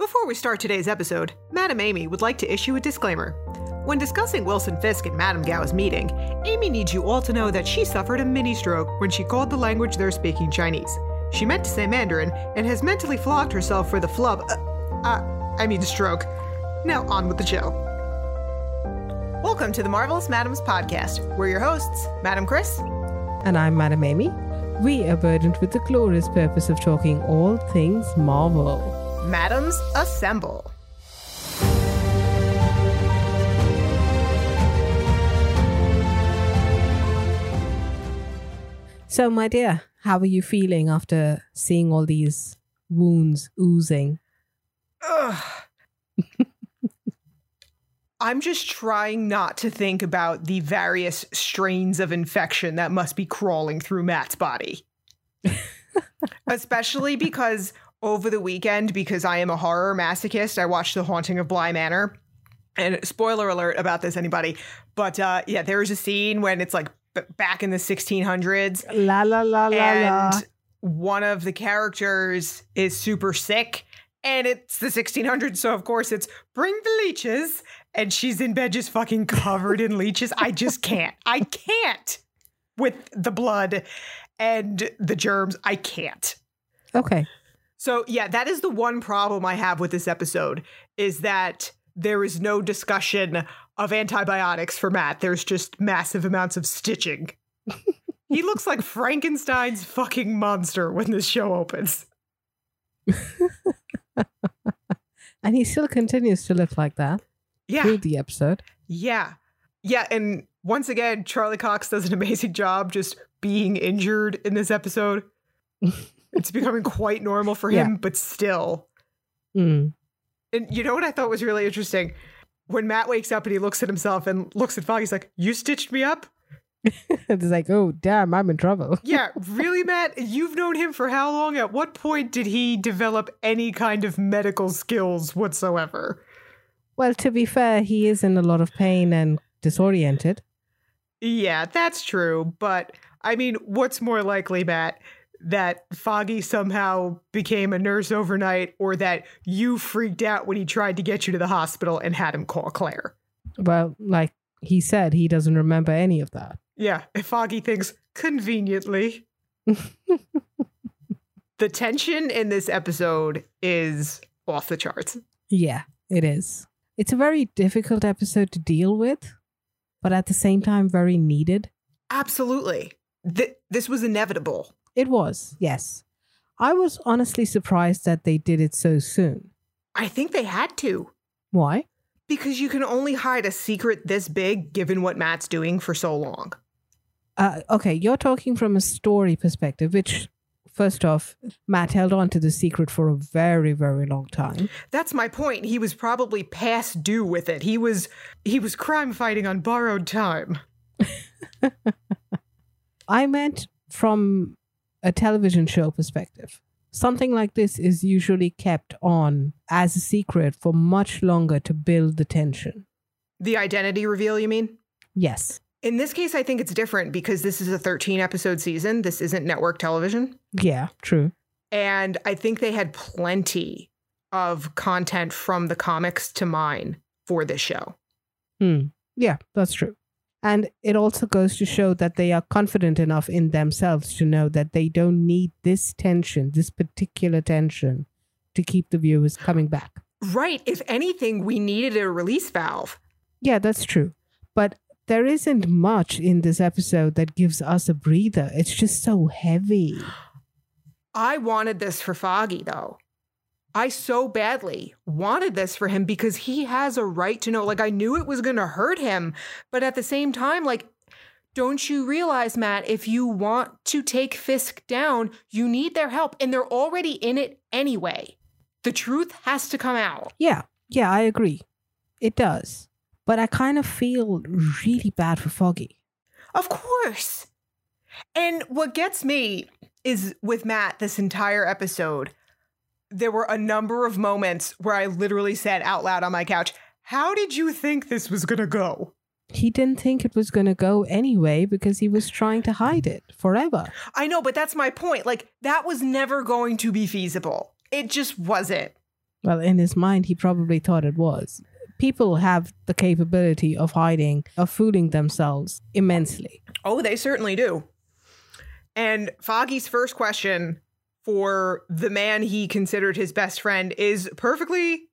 Before we start today's episode, Madame Amy would like to issue a disclaimer. When discussing Wilson Fisk and Madame Gao's meeting, Amy needs you all to know that she suffered a mini-stroke when she called the language they're speaking Chinese. She meant to say Mandarin, and has mentally flogged herself for the stroke. Now on with the show. Welcome to the Marvelous Madames Podcast. We're your hosts, Madame Chris. And I'm Madame Amy. We are burdened with the glorious purpose of talking all things Marvel. Madames, assemble. So, my dear, how are you feeling after seeing all these wounds oozing? Ugh. I'm just trying not to think about the various strains of infection that must be crawling through Matt's body. Especially because over the weekend, because I am a horror masochist, I watched The Haunting of Bly Manor. And spoiler alert about this, anybody. But yeah, there is a scene when it's like, but back in the 1600s. La, la, la, la, and la. One of the characters is super sick, and it's the 1600s, so of course it's bring the leeches, and she's in bed just fucking covered in leeches. I just can't. I can't with the blood and the germs. I can't. Okay. So yeah, that is the one problem I have with this episode, is that there is no discussion of antibiotics for Matt. There's just massive amounts of stitching. He looks like Frankenstein's fucking monster when this show opens. And he still continues to look like that. Yeah. Through the episode. Yeah. Yeah. And once again, Charlie Cox does an amazing job just being injured in this episode. It's becoming quite normal for him, but still. Mm. And you know what I thought was really interesting? When Matt wakes up and he looks at himself and looks at Foggy, he's like, you stitched me up? It's like, oh, damn, I'm in trouble. Yeah, really, Matt? You've known him for how long? At what point did he develop any kind of medical skills whatsoever? Well, to be fair, he is in a lot of pain and disoriented. Yeah, that's true. But, I mean, what's more likely, Matt? That Foggy somehow became a nurse overnight, or that you freaked out when he tried to get you to the hospital and had him call Claire. Well, like he said, he doesn't remember any of that. Yeah, if Foggy thinks conveniently. The tension in this episode is off the charts. Yeah, it is. It's a very difficult episode to deal with, but at the same time, very needed. Absolutely. This was inevitable. It was, yes. I was honestly surprised that they did it so soon. I think they had to. Why? Because you can only hide a secret this big, given what Matt's doing, for so long. Okay, you're talking from a story perspective, which, first off, Matt held on to the secret for a very, very long time. That's my point. He was probably past due with it. He was crime fighting on borrowed time. I meant from a television show perspective. Something like this is usually kept on as a secret for much longer to build the tension. The identity reveal, you mean? Yes. In this case, I think it's different because this is a 13-episode season. This isn't network television. Yeah, true. And I think they had plenty of content from the comics to mine for this show. Mm. Yeah, that's true. And it also goes to show that they are confident enough in themselves to know that they don't need this tension, this particular tension, to keep the viewers coming back. Right. If anything, we needed a release valve. Yeah, that's true. But there isn't much in this episode that gives us a breather. It's just so heavy. I wanted this for Foggy, though. I so badly wanted this for him because he has a right to know. Like, I knew it was going to hurt him. But at the same time, like, don't you realize, Matt, if you want to take Fisk down, you need their help. And they're already in it anyway. The truth has to come out. Yeah. Yeah, I agree. It does. But I kind of feel really bad for Foggy. Of course. And what gets me is with Matt this entire episode, there were a number of moments where I literally said out loud on my couch, how did you think this was going to go? He didn't think it was going to go anyway because he was trying to hide it forever. I know, but that's my point. Like, that was never going to be feasible. It just wasn't. Well, in his mind, he probably thought it was. People have the capability of hiding, of fooling themselves immensely. Oh, they certainly do. And Foggy's first question for the man he considered his best friend is perfectly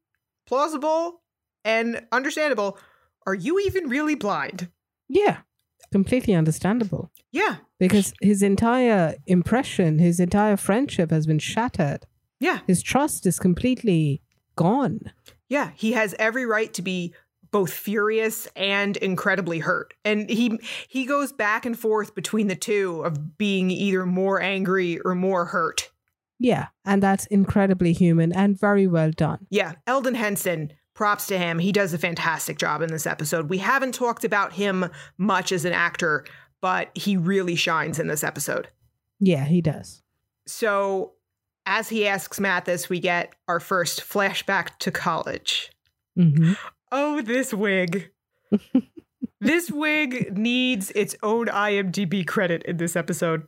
plausible and understandable. Are you even really blind? Yeah, completely understandable. Yeah. Because his entire impression, his entire friendship has been shattered. Yeah. His trust is completely gone. Yeah. He has every right to be both furious and incredibly hurt. And he goes back and forth between the two of being either more angry or more hurt. Yeah. And that's incredibly human and very well done. Yeah. Elden Henson, props to him. He does a fantastic job in this episode. We haven't talked about him much as an actor, but he really shines in this episode. Yeah, he does. So as he asks Matt this, we get our first flashback to college. Mm-hmm. Oh, this wig. This wig needs its own IMDb credit in this episode.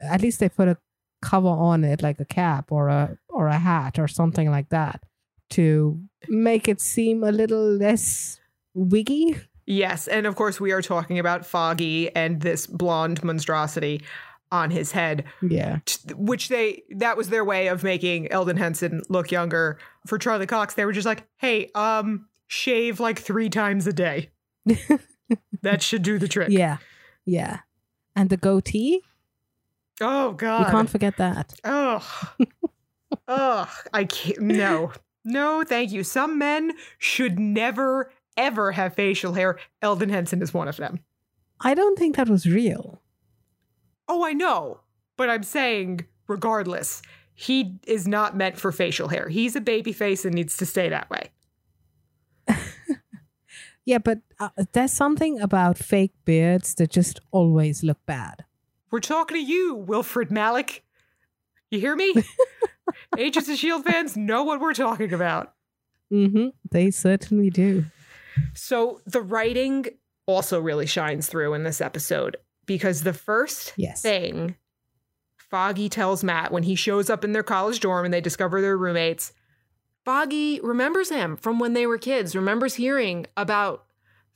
At least they put a cover on it, like a cap or a hat or something like that, to make it seem a little less wiggy. Yes, and of course we are talking about Foggy and this blonde monstrosity on his head. Yeah. Which that was their way of making Elden Henson look younger. For Charlie Cox, they were just like, hey, shave like 3 times a day. That should do the trick. Yeah. Yeah. And the goatee. Oh, God. You can't forget that. Oh, oh, I can't. No, no, thank you. Some men should never, ever have facial hair. Elden Henson is one of them. I don't think that was real. Oh, I know. But I'm saying, regardless, he is not meant for facial hair. He's a baby face and needs to stay that way. Yeah, but there's something about fake beards that just always look bad. We're talking to you, Wilfred Malick. You hear me? Agents of S.H.I.E.L.D. fans know what we're talking about. Mm-hmm. They certainly do. So the writing also really shines through in this episode. Because the first thing Foggy tells Matt when he shows up in their college dorm and they discover their roommates, Foggy remembers him from when they were kids, remembers hearing about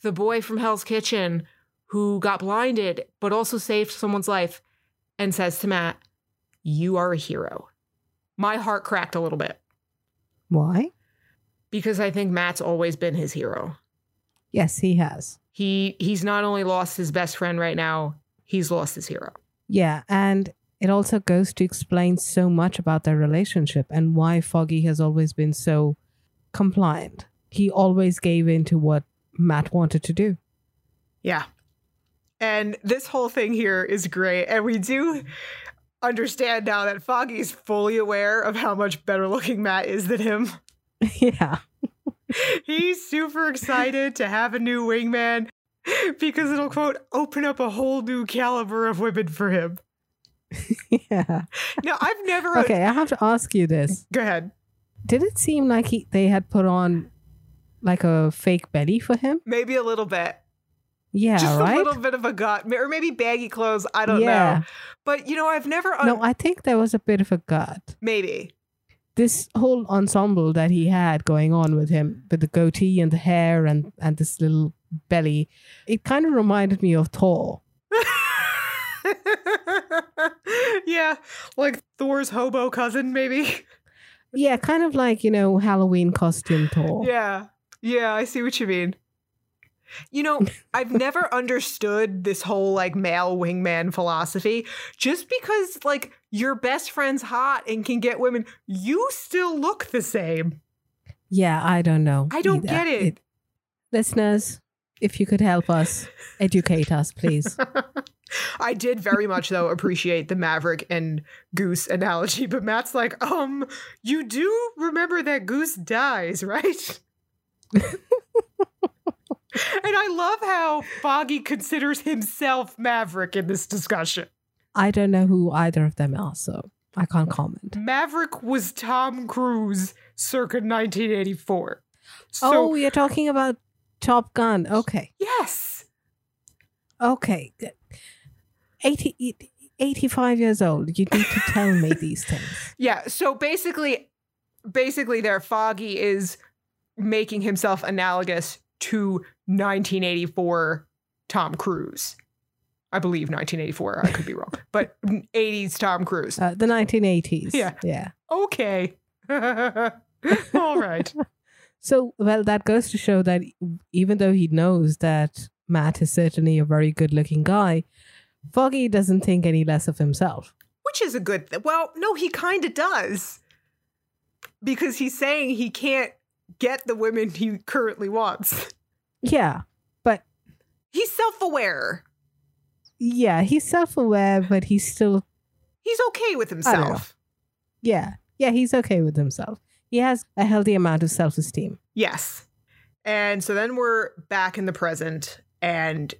the boy from Hell's Kitchen who got blinded but also saved someone's life, and says to Matt, "You are a hero." My heart cracked a little bit. Why? Because I think Matt's always been his hero. Yes, he has. He's not only lost his best friend right now, he's lost his hero. Yeah, and it also goes to explain so much about their relationship and why Foggy has always been so compliant. He always gave in to what Matt wanted to do. Yeah. And this whole thing here is great. And we do understand now that Foggy's fully aware of how much better looking Matt is than him. Yeah. He's super excited to have a new wingman because it'll, quote, open up a whole new caliber of women for him. Yeah. Now, I've never... Okay, I have to ask you this. Go ahead. Did it seem like they had put on like a fake belly for him? Maybe a little bit. Yeah, just right? A little bit of a gut. Or maybe baggy clothes. I don't know. But, you know, I've never... No, I think there was a bit of a gut. Maybe. This whole ensemble that he had going on with him, with the goatee and the hair and this little belly, it kind of reminded me of Thor. Yeah, like Thor's hobo cousin, maybe. Yeah, kind of like, you know, Halloween costume Thor. Yeah, yeah, I see what you mean. You know, I've never understood this whole, like, male wingman philosophy. Just because, like, your best friend's hot and can get women, you still look the same. Yeah, I don't know. I don't get it. Listeners, if you could help us, educate us, please. I did very much, though, appreciate the Maverick and Goose analogy. But Matt's like, you do remember that Goose dies, right? And I love how Foggy considers himself Maverick in this discussion. I don't know who either of them are, so I can't comment. Maverick was Tom Cruise circa 1984. So, oh, you're talking about Top Gun. Okay. Yes. Okay. 85 years old. You need to tell me these things. Yeah. So basically, basically there, Foggy is making himself analogous to 1984 Tom Cruise. I believe 1984. I could be wrong, but 80s Tom Cruise. The 1980s. Yeah. Yeah. Okay. All right. So, well, that goes to show that even though he knows that Matt is certainly a very good looking guy, Foggy doesn't think any less of himself. Which is a good thing. Well, no, he kind of does. Because he's saying he can't get the women he currently wants. Yeah, but... He's self-aware. Yeah, he's self-aware, but he's still... He's okay with himself. Yeah. Yeah, he's okay with himself. He has a healthy amount of self-esteem. Yes. And so then we're back in the present, and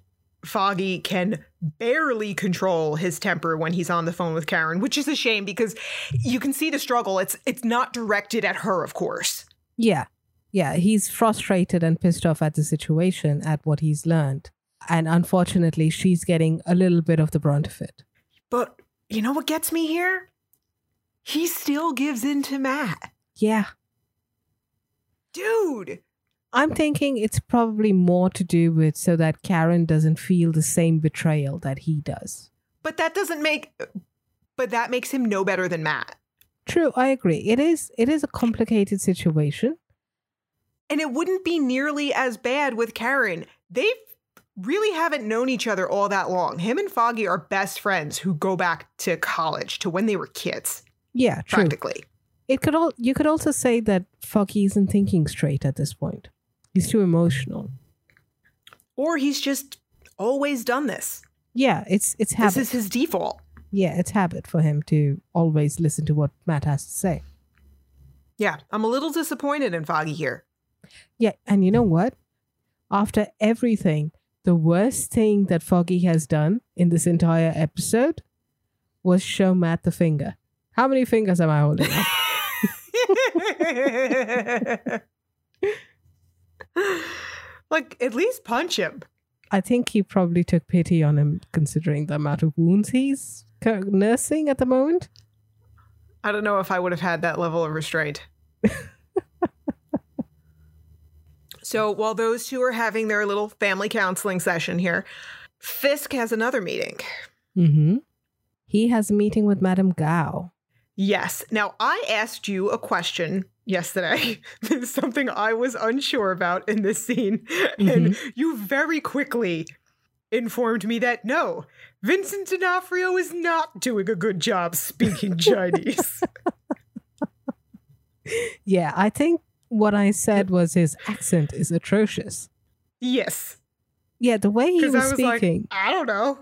Foggy can barely control his temper when he's on the phone with Karen, which is a shame because you can see the struggle. It's not directed at her, of course. Yeah. Yeah. He's frustrated and pissed off at the situation, at what he's learned. And unfortunately, she's getting a little bit of the brunt of it. But you know what gets me here? He still gives in to Matt. Yeah. Dude. I'm thinking it's probably more to do with so that Karen doesn't feel the same betrayal that he does. But that makes him no better than Matt. True, I agree. It is a complicated situation. And it wouldn't be nearly as bad with Karen. They really haven't known each other all that long. Him and Foggy are best friends who go back to college, to when they were kids. Yeah, true. Practically. You could also say that Foggy isn't thinking straight at this point. He's too emotional. Or he's just always done this. Yeah, it's habit. This is his default. Yeah, it's habit for him to always listen to what Matt has to say. Yeah, I'm a little disappointed in Foggy here. Yeah, and you know what? After everything, the worst thing that Foggy has done in this entire episode was show Matt the finger. How many fingers am I holding up? Like, at least punch him. I think he probably took pity on him, considering the amount of wounds he's nursing at the moment. I don't know if I would have had that level of restraint. So while those two are having their little family counseling session here, Fisk has another meeting. Mm-hmm. He has a meeting with Madame Gao. Yes. Now, I asked you a question yesterday. This is something I was unsure about in this scene. Mm-hmm. And you very quickly informed me that, no, Vincent D'Onofrio is not doing a good job speaking Chinese. Yeah, I think what I said was his accent is atrocious. Yes. Yeah, the way he was speaking. Like, I don't know.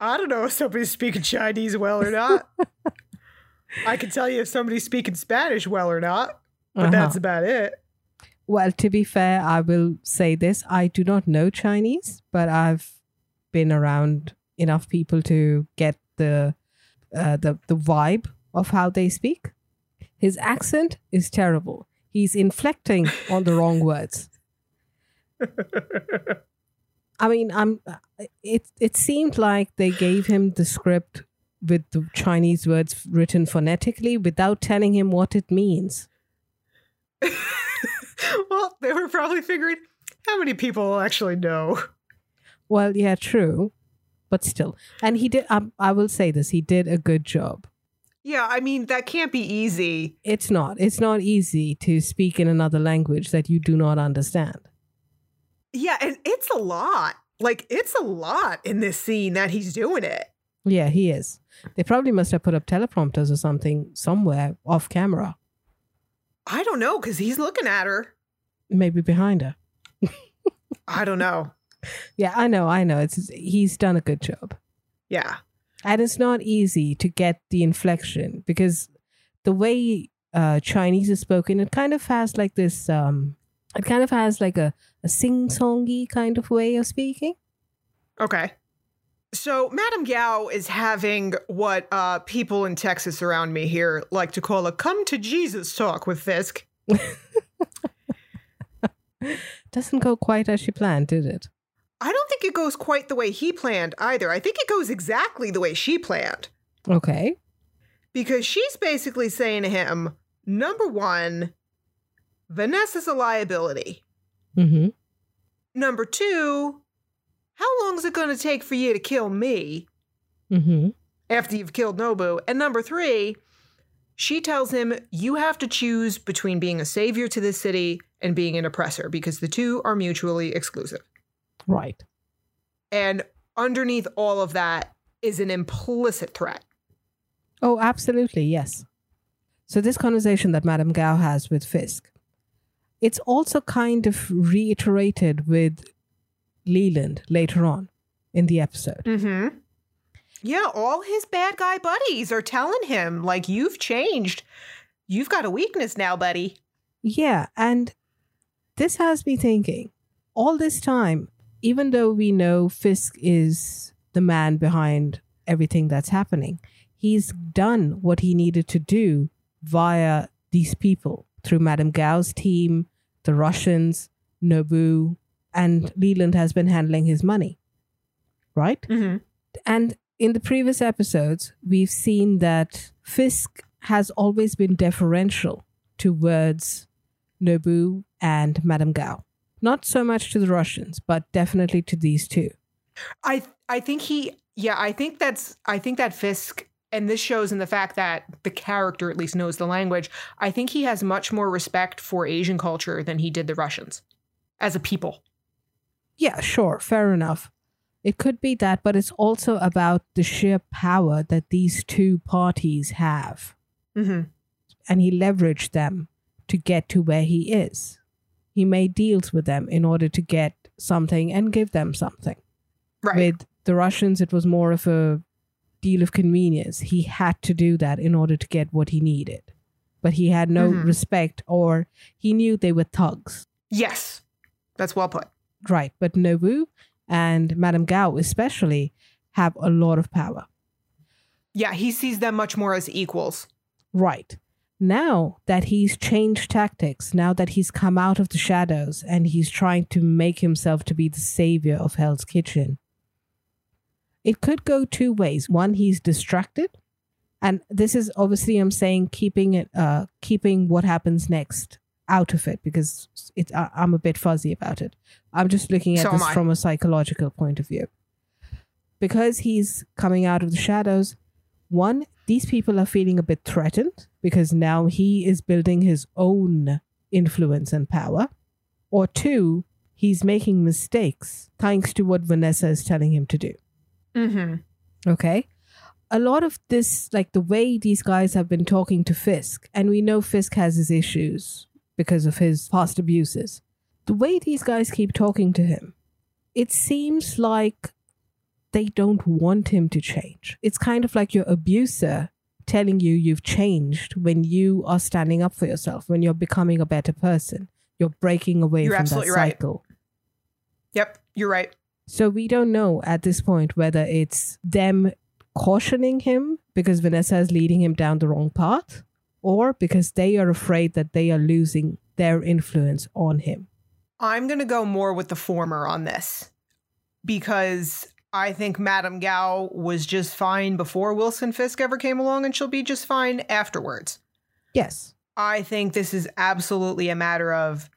I don't know if somebody's speaking Chinese well or not. I can tell you if somebody's speaking Spanish well or not, but that's about it. Well, to be fair, I will say this. I do not know Chinese, but I've been around enough people to get the vibe of how they speak. His accent is terrible. He's inflecting on the wrong words. I mean, it seemed like they gave him the script with the Chinese words written phonetically without telling him what it means. Well, they were probably figuring how many people actually know. Well, yeah, true. But still. And he did, I will say this, he did a good job. Yeah, I mean, that can't be easy. It's not. It's not easy to speak in another language that you do not understand. Yeah, and it's a lot. Like, it's a lot in this scene that he's doing it. Yeah, he is. They probably must have put up teleprompters or something somewhere off camera. I don't know, because he's looking at her. Maybe behind her. I don't know. Yeah, I know. He's done a good job. Yeah. And it's not easy to get the inflection, because the way Chinese is spoken, it kind of has like this... It kind of has like a sing-songy kind of way of speaking. Okay. So Madame Gao is having what people in Texas around me here like to call a come-to-Jesus talk with Fisk. Doesn't go quite as she planned, did it? I don't think it goes quite the way he planned either. I think it goes exactly the way she planned. Okay. because she's basically saying to him, number one, Vanessa's a liability. Mm-hmm. Number two, how long is it going to take for you to kill me mm-hmm. after you've killed Nobu? And number three, she tells him, you have to choose between being a savior to this city and being an oppressor, because the two are mutually exclusive. Right. And underneath all of that is an implicit threat. Oh, absolutely. Yes. So this conversation that Madame Gao has with Fisk, it's also kind of reiterated with Leland later on in the episode. Mm-hmm. Yeah, all his bad guy buddies are telling him, like, you've changed. You've got a weakness now, buddy. Yeah, and this has me thinking, all this time, even though we know Fisk is the man behind everything that's happening, he's done what he needed to do via these people, through Madame Gao's team, the Russians, Nobu, and Leland has been handling his money, right? Mm-hmm. And in the previous episodes, we've seen that Fisk has always been deferential towards Nobu and Madame Gao. Not so much to the Russians, but definitely to these two. I think that Fisk, and this shows in the fact that the character at least knows the language, I think he has much more respect for Asian culture than he did the Russians as a people. Yeah, sure. Fair enough. It could be that, but it's also about the sheer power that these two parties have. Mm-hmm. And he leveraged them to get to where he is. He made deals with them in order to get something and give them something. Right. With the Russians, it was more of a deal of convenience. He had to do that in order to get what he needed. But he had no mm-hmm. respect, or he knew they were thugs. Yes. That's well put. Right. But Nobu and Madame Gao especially have a lot of power. Yeah, he sees them much more as equals. Right. Now that he's changed tactics, now that he's come out of the shadows and he's trying to make himself to be the savior of Hell's Kitchen, it could go two ways. One, he's distracted. And this is obviously, I'm saying, keeping what happens next out of it, because I'm a bit fuzzy about it. I'm just looking at this from a psychological point of view. Because he's coming out of the shadows, one, these people are feeling a bit threatened because now he is building his own influence and power. Or two, he's making mistakes thanks to what Vanessa is telling him to do. Mm-hmm. Okay. A lot of this, like the way these guys have been talking to Fisk, and we know Fisk has his issues because of his past abuses. The way these guys keep talking to him, it seems like they don't want him to change. It's kind of like your abuser telling you you've changed when you are standing up for yourself, when you're becoming a better person. You're breaking away from that cycle. Right. Yep, you're right. So we don't know at this point whether it's them cautioning him because Vanessa is leading him down the wrong path, or because they are afraid that they are losing their influence on him. I'm going to go more with the former on this, because I think Madame Gao was just fine before Wilson Fisk ever came along, and she'll be just fine afterwards. Yes. I think this is absolutely a matter of,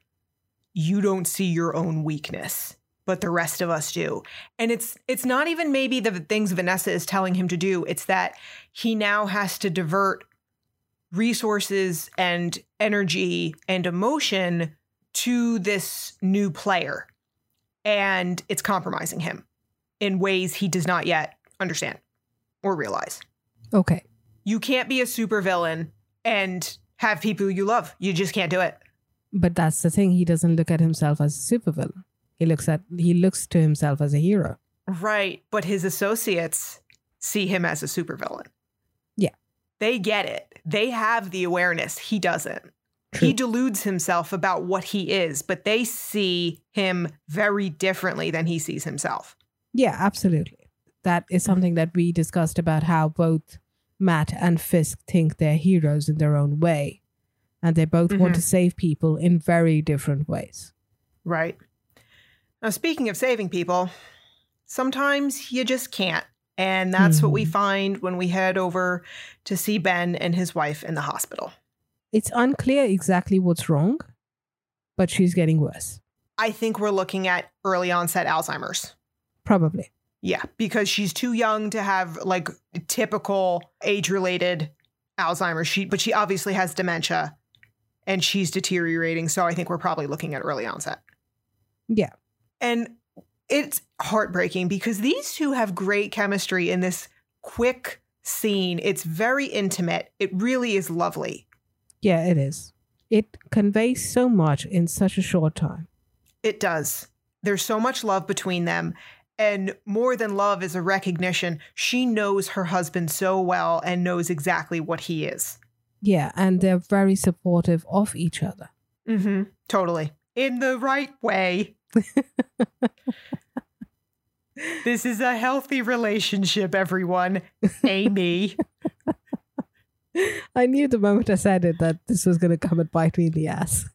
you don't see your own weakness, but the rest of us do. And it's not even maybe the things Vanessa is telling him to do. It's that he now has to divert resources and energy and emotion to this new player, and it's compromising him in ways he does not yet understand or realize. Okay. You can't be a supervillain and have people you love. You just can't do it. But that's the thing. He doesn't look at himself as a supervillain. He looks to himself as a hero. Right. But his associates see him as a supervillain. Yeah. They get it. They have the awareness. He doesn't. True. He deludes himself about what he is, but they see him very differently than he sees himself. Yeah, absolutely. That is something that we discussed about how both Matt and Fisk think they're heroes in their own way. And they both mm-hmm. want to save people in very different ways. Right. Now, speaking of saving people, sometimes you just can't. And that's what we find when we head over to see Ben and his wife in the hospital. It's unclear exactly what's wrong, but she's getting worse. I think we're looking at early onset Alzheimer's. Probably. Yeah, because she's too young to have like typical age-related Alzheimer's. But she obviously has dementia and she's deteriorating. So I think we're probably looking at early onset. Yeah. And it's heartbreaking because these two have great chemistry in this quick scene. It's very intimate. It really is lovely. Yeah, it is. It conveys so much in such a short time. It does. There's so much love between them. And more than love is a recognition. She knows her husband so well and knows exactly what he is. Yeah, and they're very supportive of each other. Mm-hmm. Totally. In the right way. This is a healthy relationship, everyone. Amy. I knew the moment I said it that this was going to come and bite me in the ass.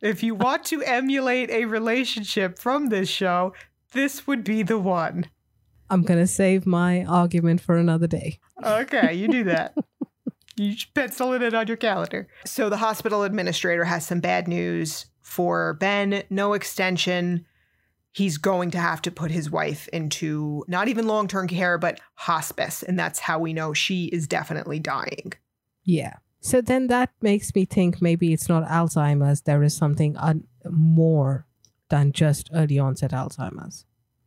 If you want to emulate a relationship from this show, this would be the one. I'm going to save my argument for another day. Okay, you do that. You should pencil it in on your calendar. So the hospital administrator has some bad news for Ben. No extension. He's going to have to put his wife into not even long-term care, but hospice. And that's how we know she is definitely dying. Yeah. So then that makes me think maybe it's not Alzheimer's. There is something more than just early onset Alzheimer's,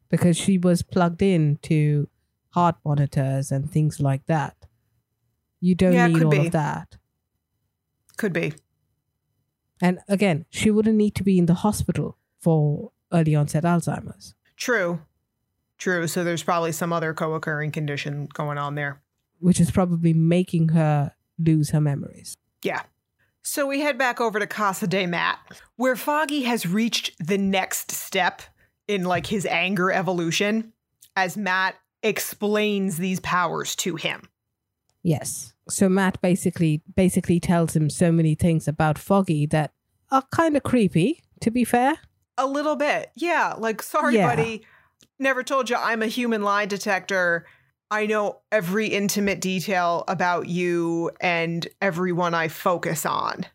because she was plugged in to heart monitors and things like that. You don't need all of that. Could be. And again, she wouldn't need to be in the hospital for early onset Alzheimer's. True. So there's probably some other co-occurring condition going on there. Which is probably making her lose her memories. Yeah. So we head back over to Casa de Matt, where Foggy has reached the next step in like his anger evolution as Matt explains these powers to him. Yes. So Matt basically tells him so many things about Foggy that are kind of creepy, to be fair. A little bit. Yeah. Like, sorry, buddy. Never told you I'm a human lie detector. I know every intimate detail about you and everyone I focus on.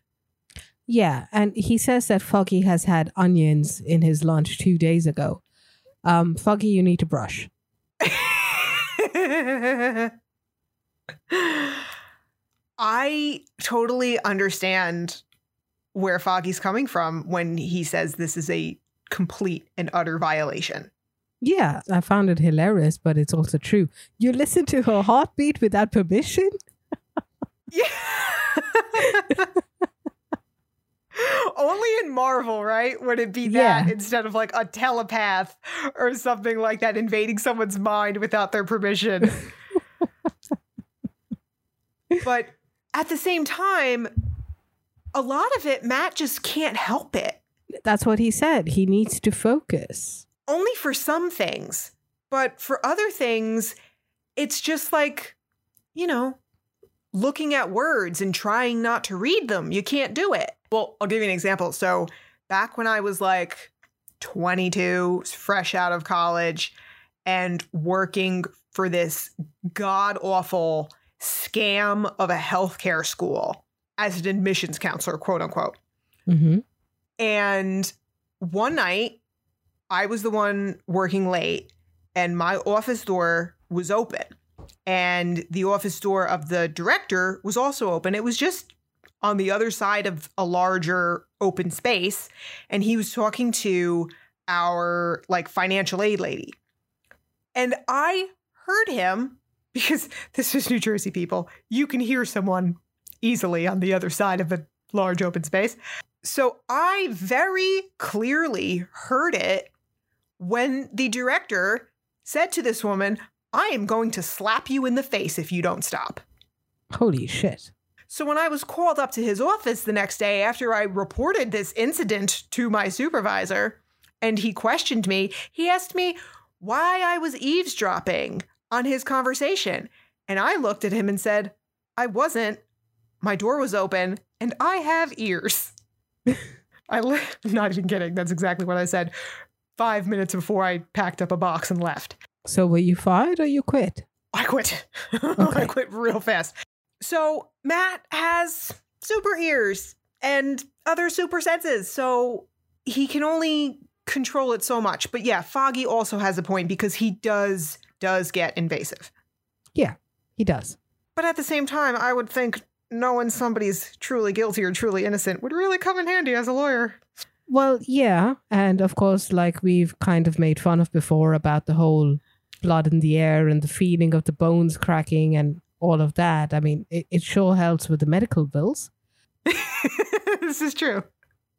Yeah. And he says that Foggy has had onions in his lunch 2 days ago. Foggy, you need to brush. I totally understand where Foggy's coming from when he says this is a complete and utter violation. Yeah, I found it hilarious, but it's also true. You listen to her heartbeat without permission? Yeah. Only in Marvel, right? Would it be that instead of like a telepath or something like that invading someone's mind without their permission. But at the same time, a lot of it, Matt just can't help it. That's what he said. He needs to focus. Only for some things. But for other things, it's just like, you know, looking at words and trying not to read them. You can't do it. Well, I'll give you an example. So back when I was like 22, fresh out of college and working for this god-awful scam of a healthcare school as an admissions counselor, quote unquote. Mm-hmm. And one night I was the one working late and my office door was open and the office door of the director was also open. It was just on the other side of a larger open space. And he was talking to our like financial aid lady. And I heard him. Because this is New Jersey, people. You can hear someone easily on the other side of a large open space. So I very clearly heard it when the director said to this woman, I am going to slap you in the face if you don't stop. Holy shit. So when I was called up to his office the next day after I reported this incident to my supervisor and he questioned me, he asked me why I was eavesdropping on his conversation. And I looked at him and said, I wasn't. My door was open and I have ears. I'm not even kidding. That's exactly what I said 5 minutes before I packed up a box and left. So will you fight or you quit? I quit. Okay. I quit real fast. So Matt has super ears and other super senses, so he can only control it so much. But yeah, Foggy also has a point because he does get invasive. Yeah, he does. But at the same time, I would think knowing somebody's truly guilty or truly innocent would really come in handy as a lawyer. Well, yeah. And of course, like we've kind of made fun of before about the whole blood in the air and the feeling of the bones cracking and all of that. I mean, it sure helps with the medical bills. This is true.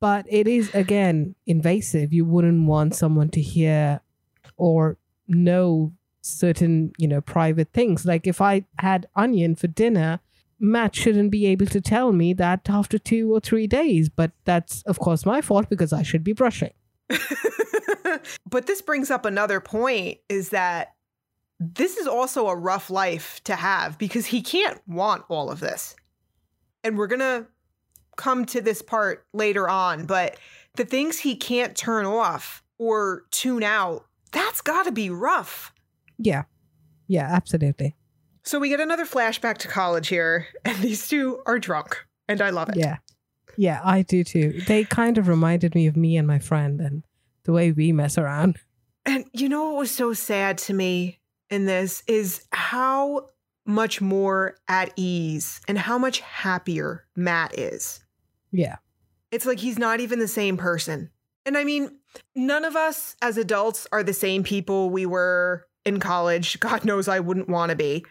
But it is, again, invasive. You wouldn't want someone to hear or know certain, private things. Like if I had onion for dinner, Matt shouldn't be able to tell me that after 2 or 3 days. But that's, of course, my fault because I should be brushing. But this brings up another point, is that this is also a rough life to have because he can't want all of this. And we're going to come to this part later on. But the things he can't turn off or tune out, that's got to be rough. Yeah. Yeah, absolutely. So we get another flashback to college here, and these two are drunk, and I love it. Yeah. Yeah, I do too. They kind of reminded me and my friend and the way we mess around. And you know what was so sad to me in this is how much more at ease and how much happier Matt is. Yeah. It's like he's not even the same person. And I mean, none of us as adults are the same people we were in college. God knows I wouldn't want to be.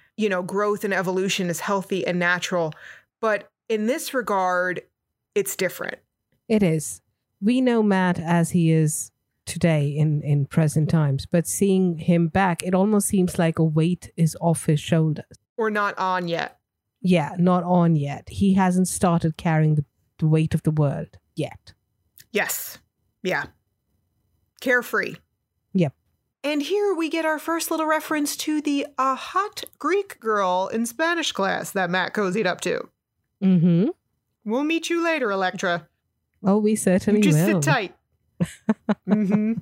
Growth and evolution is healthy and natural. But in this regard, it's different. It is. We know Matt as he is today in present times. But seeing him back, it almost seems like a weight is off his shoulders. Or not on yet. Yeah, not on yet. He hasn't started carrying the weight of the world yet. Yes. Yeah. Carefree. Yep. And here we get our first little reference to the hot Greek girl in Spanish class that Matt cozied up to. Mm-hmm. We'll meet you later, Elektra. Oh, we certainly will. Just sit tight. Mm-hmm.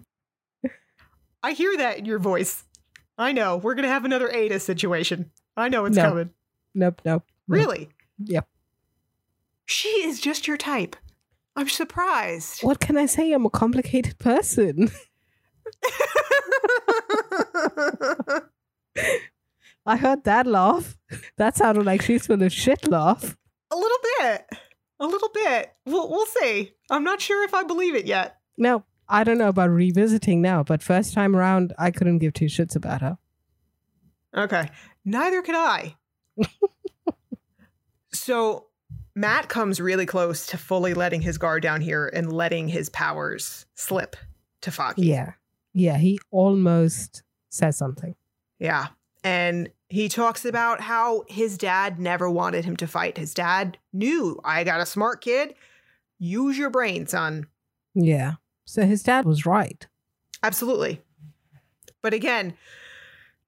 I hear that in your voice. I know. We're going to have another Ada situation. I know it's coming. Nope. Really? Yep. She is just your type. I'm surprised. What can I say? I'm a complicated person. I heard that laugh. That sounded like she's full of shit laugh. A little bit. We'll see. I'm not sure if I believe it yet. No, I don't know about revisiting now, but first time around, I couldn't give two shits about her. Okay. Neither could I. So Matt comes really close to fully letting his guard down here and letting his powers slip to Foggy. Yeah, he almost says something. Yeah, and he talks about how his dad never wanted him to fight. His dad knew, I got a smart kid. Use your brain, son. Yeah, so his dad was right. Absolutely. But again,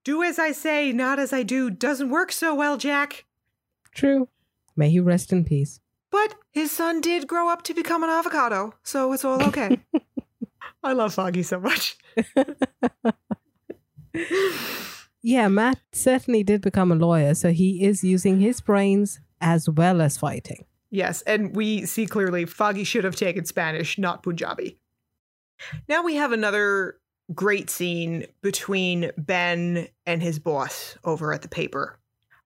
do as I say, not as I do doesn't work so well, Jack. True. May he rest in peace. But his son did grow up to become an avocado, so it's all okay. I love Foggy so much. Yeah, Matt certainly did become a lawyer, so he is using his brains as well as fighting. Yes, and we see clearly Foggy should have taken Spanish, not Punjabi. Now we have another great scene between Ben and his boss over at the paper.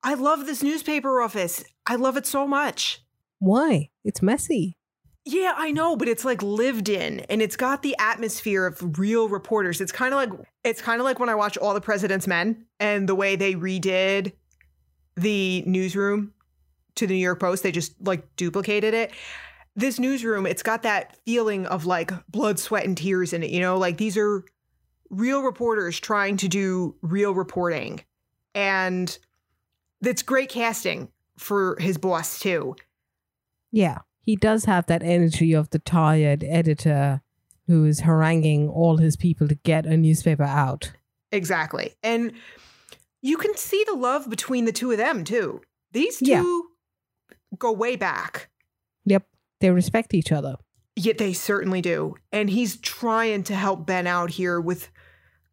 I love this newspaper office. I love it so much. Why? It's messy. Yeah, I know, but it's like lived in, and it's got the atmosphere of real reporters. It's kind of like when I watch All the President's Men and the way they redid the newsroom to the New York Post. They just like duplicated it. This newsroom, it's got that feeling of like blood, sweat, and tears in it. Like these are real reporters trying to do real reporting, and that's great casting for his boss too. Yeah. He does have that energy of the tired editor who is haranguing all his people to get a newspaper out. Exactly. And you can see the love between the two of them, too. These two go way back. Yep. They respect each other. Yeah, they certainly do. And he's trying to help Ben out here with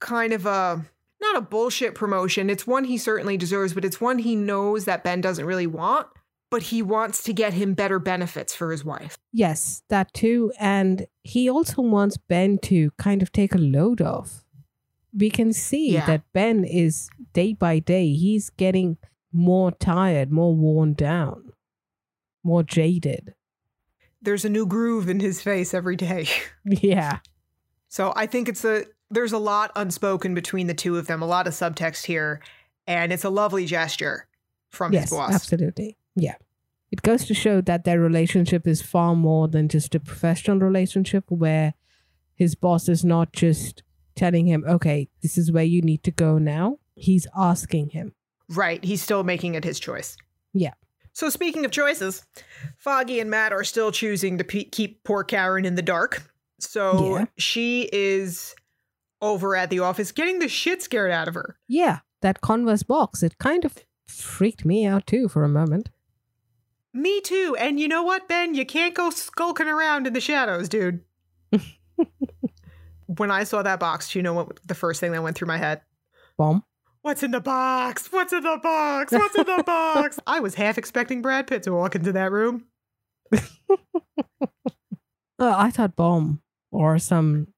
kind of a, not a bullshit promotion. It's one he certainly deserves, but it's one he knows that Ben doesn't really want, but he wants to get him better benefits for his wife. Yes, that too. And he also wants Ben to kind of take a load off. We can see that Ben is day by day, he's getting more tired, more worn down, more jaded. There's a new groove in his face every day. Yeah. So I think there's a lot unspoken between the two of them, a lot of subtext here, and it's a lovely gesture from his boss. Yes, absolutely. Yeah. It goes to show that their relationship is far more than just a professional relationship where his boss is not just telling him, okay, this is where you need to go now. He's asking him. Right. He's still making it his choice. Yeah. So speaking of choices, Foggy and Matt are still choosing to keep poor Karen in the dark. So she is over at the office getting the shit scared out of her. Yeah. That Converse box, it kind of freaked me out too for a moment. Me too. And you know what, Ben? You can't go skulking around in the shadows, dude. When I saw that box, do you know what the first thing that went through my head? Bomb. What's in the box? What's in the box? What's in the box? I was half expecting Brad Pitt to walk into that room. I thought bomb or some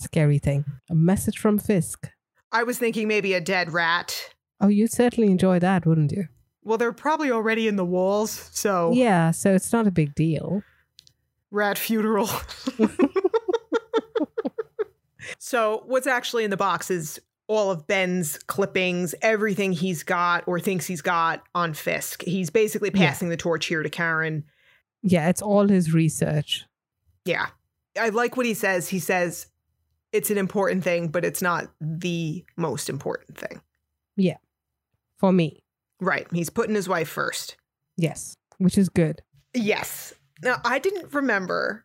scary thing. A message from Fisk. I was thinking maybe a dead rat. Oh, you'd certainly enjoy that, wouldn't you? Well, they're probably already in the walls, so... Yeah, so it's not a big deal. Rat funeral. So what's actually in the box is all of Ben's clippings, everything he's got or thinks he's got on Fisk. He's basically passing the torch here to Karen. Yeah, it's all his research. Yeah. I like what he says. He says it's an important thing, but it's not the most important thing. Yeah. For me. Right. He's putting his wife first. Yes. Which is good. Yes. Now, I didn't remember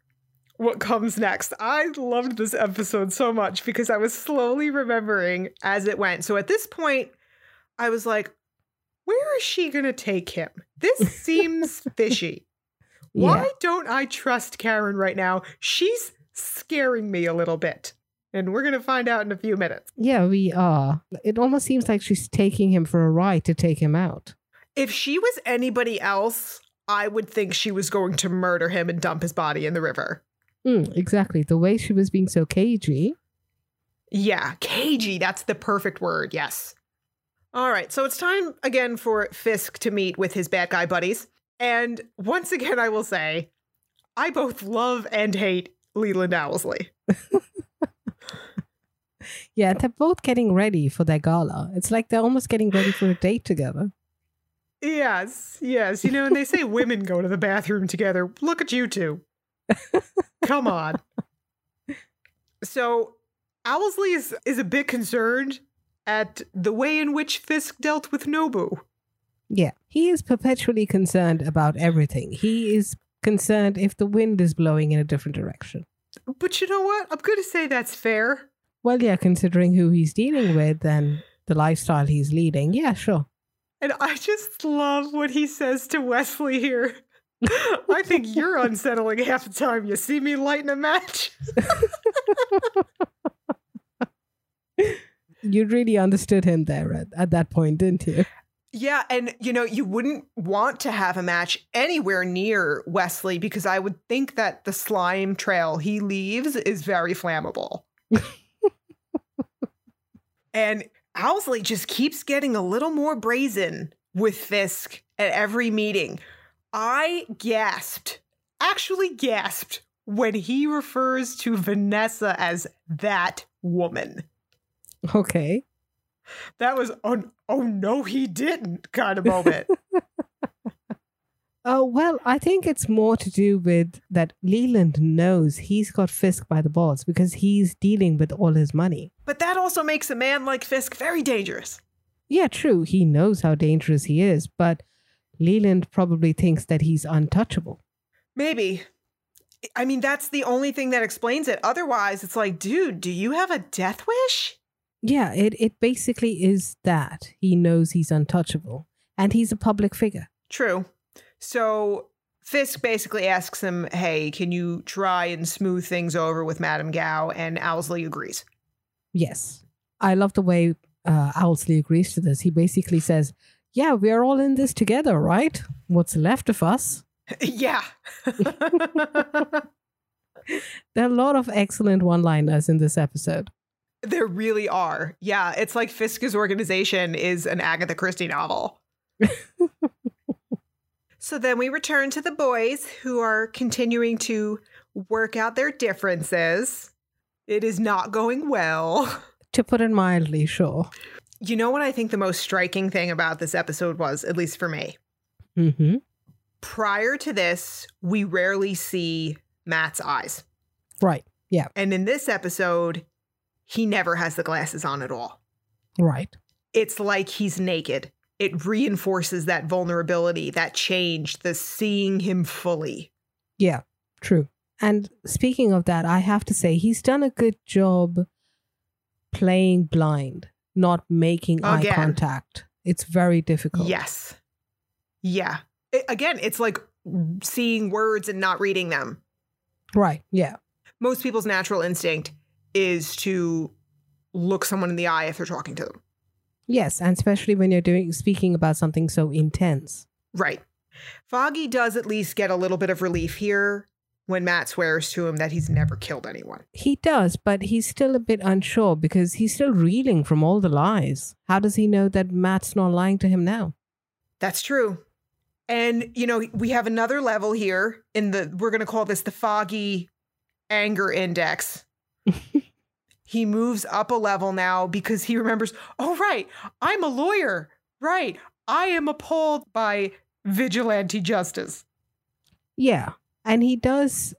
what comes next. I loved this episode so much because I was slowly remembering as it went. So at this point, I was like, where is she going to take him? This seems fishy. Why don't I trust Karen right now? She's scaring me a little bit. And we're going to find out in a few minutes. Yeah, we are. It almost seems like she's taking him for a ride to take him out. If she was anybody else, I would think she was going to murder him and dump his body in the river. Exactly. The way she was being so cagey. Yeah, cagey. That's the perfect word. Yes. All right. So it's time again for Fisk to meet with his bad guy buddies. And once again, I will say, I both love and hate Leland Owlsley. Yeah, they're both getting ready for their gala. It's like they're almost getting ready for a date together. Yes. You know, and they say women go to the bathroom together. Look at you two. Come on. So Owlsley is a bit concerned at the way in which Fisk dealt with Nobu. Yeah, he is perpetually concerned about everything. He is concerned if the wind is blowing in a different direction. But you know what? I'm going to say that's fair. Well, yeah, considering who he's dealing with and the lifestyle he's leading. Yeah, sure. And I just love what he says to Wesley here. I think you're unsettling half the time. You see me lighting a match? You really understood him there at that point, didn't you? Yeah, and you know, you wouldn't want to have a match anywhere near Wesley because I would think that the slime trail he leaves is very flammable. And Owlsley just keeps getting a little more brazen with Fisk at every meeting. I gasped when he refers to Vanessa as that woman. Okay. That was an oh no he didn't kind of moment. Oh, well, I think it's more to do with that Leland knows he's got Fisk by the balls because he's dealing with all his money. But that also makes a man like Fisk very dangerous. Yeah, true. He knows how dangerous he is, but Leland probably thinks that he's untouchable. Maybe. I mean, that's the only thing that explains it. Otherwise, it's like, dude, do you have a death wish? Yeah, it basically is that. He knows he's untouchable. And he's a public figure. True. So Fisk basically asks him, hey, can you try and smooth things over with Madame Gao? And Owlsley agrees. Yes. I love the way Owlsley agrees to this. He basically says, yeah, we're all in this together, right? What's left of us. Yeah. There are a lot of excellent one-liners in this episode. There really are. Yeah, it's like Fisk's organization is an Agatha Christie novel. So then we return to the boys, who are continuing to work out their differences. It is not going well. To put it mildly, sure. You know what I think the most striking thing about this episode was, at least for me? Mm-hmm. Prior to this, we rarely see Matt's eyes. Right. Yeah. And in this episode, he never has the glasses on at all. Right. It's like he's naked. It reinforces that vulnerability, that change, the seeing him fully. Yeah, true. And speaking of that, I have to say he's done a good job playing blind, not making eye contact. It's very difficult. Yes. Yeah. Again, it's like seeing words and not reading them. Right. Yeah. Most people's natural instinct is to look someone in the eye if they're talking to them. Yes, and especially when you're speaking about something so intense. Right. Foggy does at least get a little bit of relief here when Matt swears to him that he's never killed anyone. He does, but he's still a bit unsure because he's still reeling from all the lies. How does he know that Matt's not lying to him now? That's true. And, you know, we have another level here in we're going to call this the Foggy Anger Index. He moves up a level now because he remembers, oh, right, I'm a lawyer. Right. I am appalled by vigilante justice. Yeah. And he does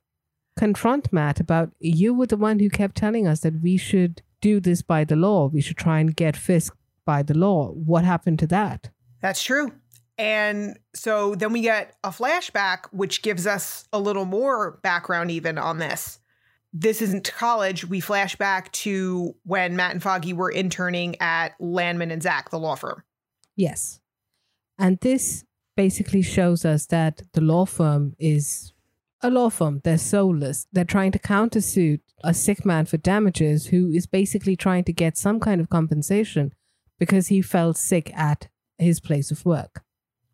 confront Matt about, you were the one who kept telling us that we should do this by the law. We should try and get Fisk by the law. What happened to that? That's true. And so then we get a flashback, which gives us a little more background even on this. This isn't college. We flash back to when Matt and Foggy were interning at Landman and Zach, the law firm. Yes. And this basically shows us that the law firm is a law firm. They're soulless. They're trying to countersuit a sick man for damages who is basically trying to get some kind of compensation because he fell sick at his place of work.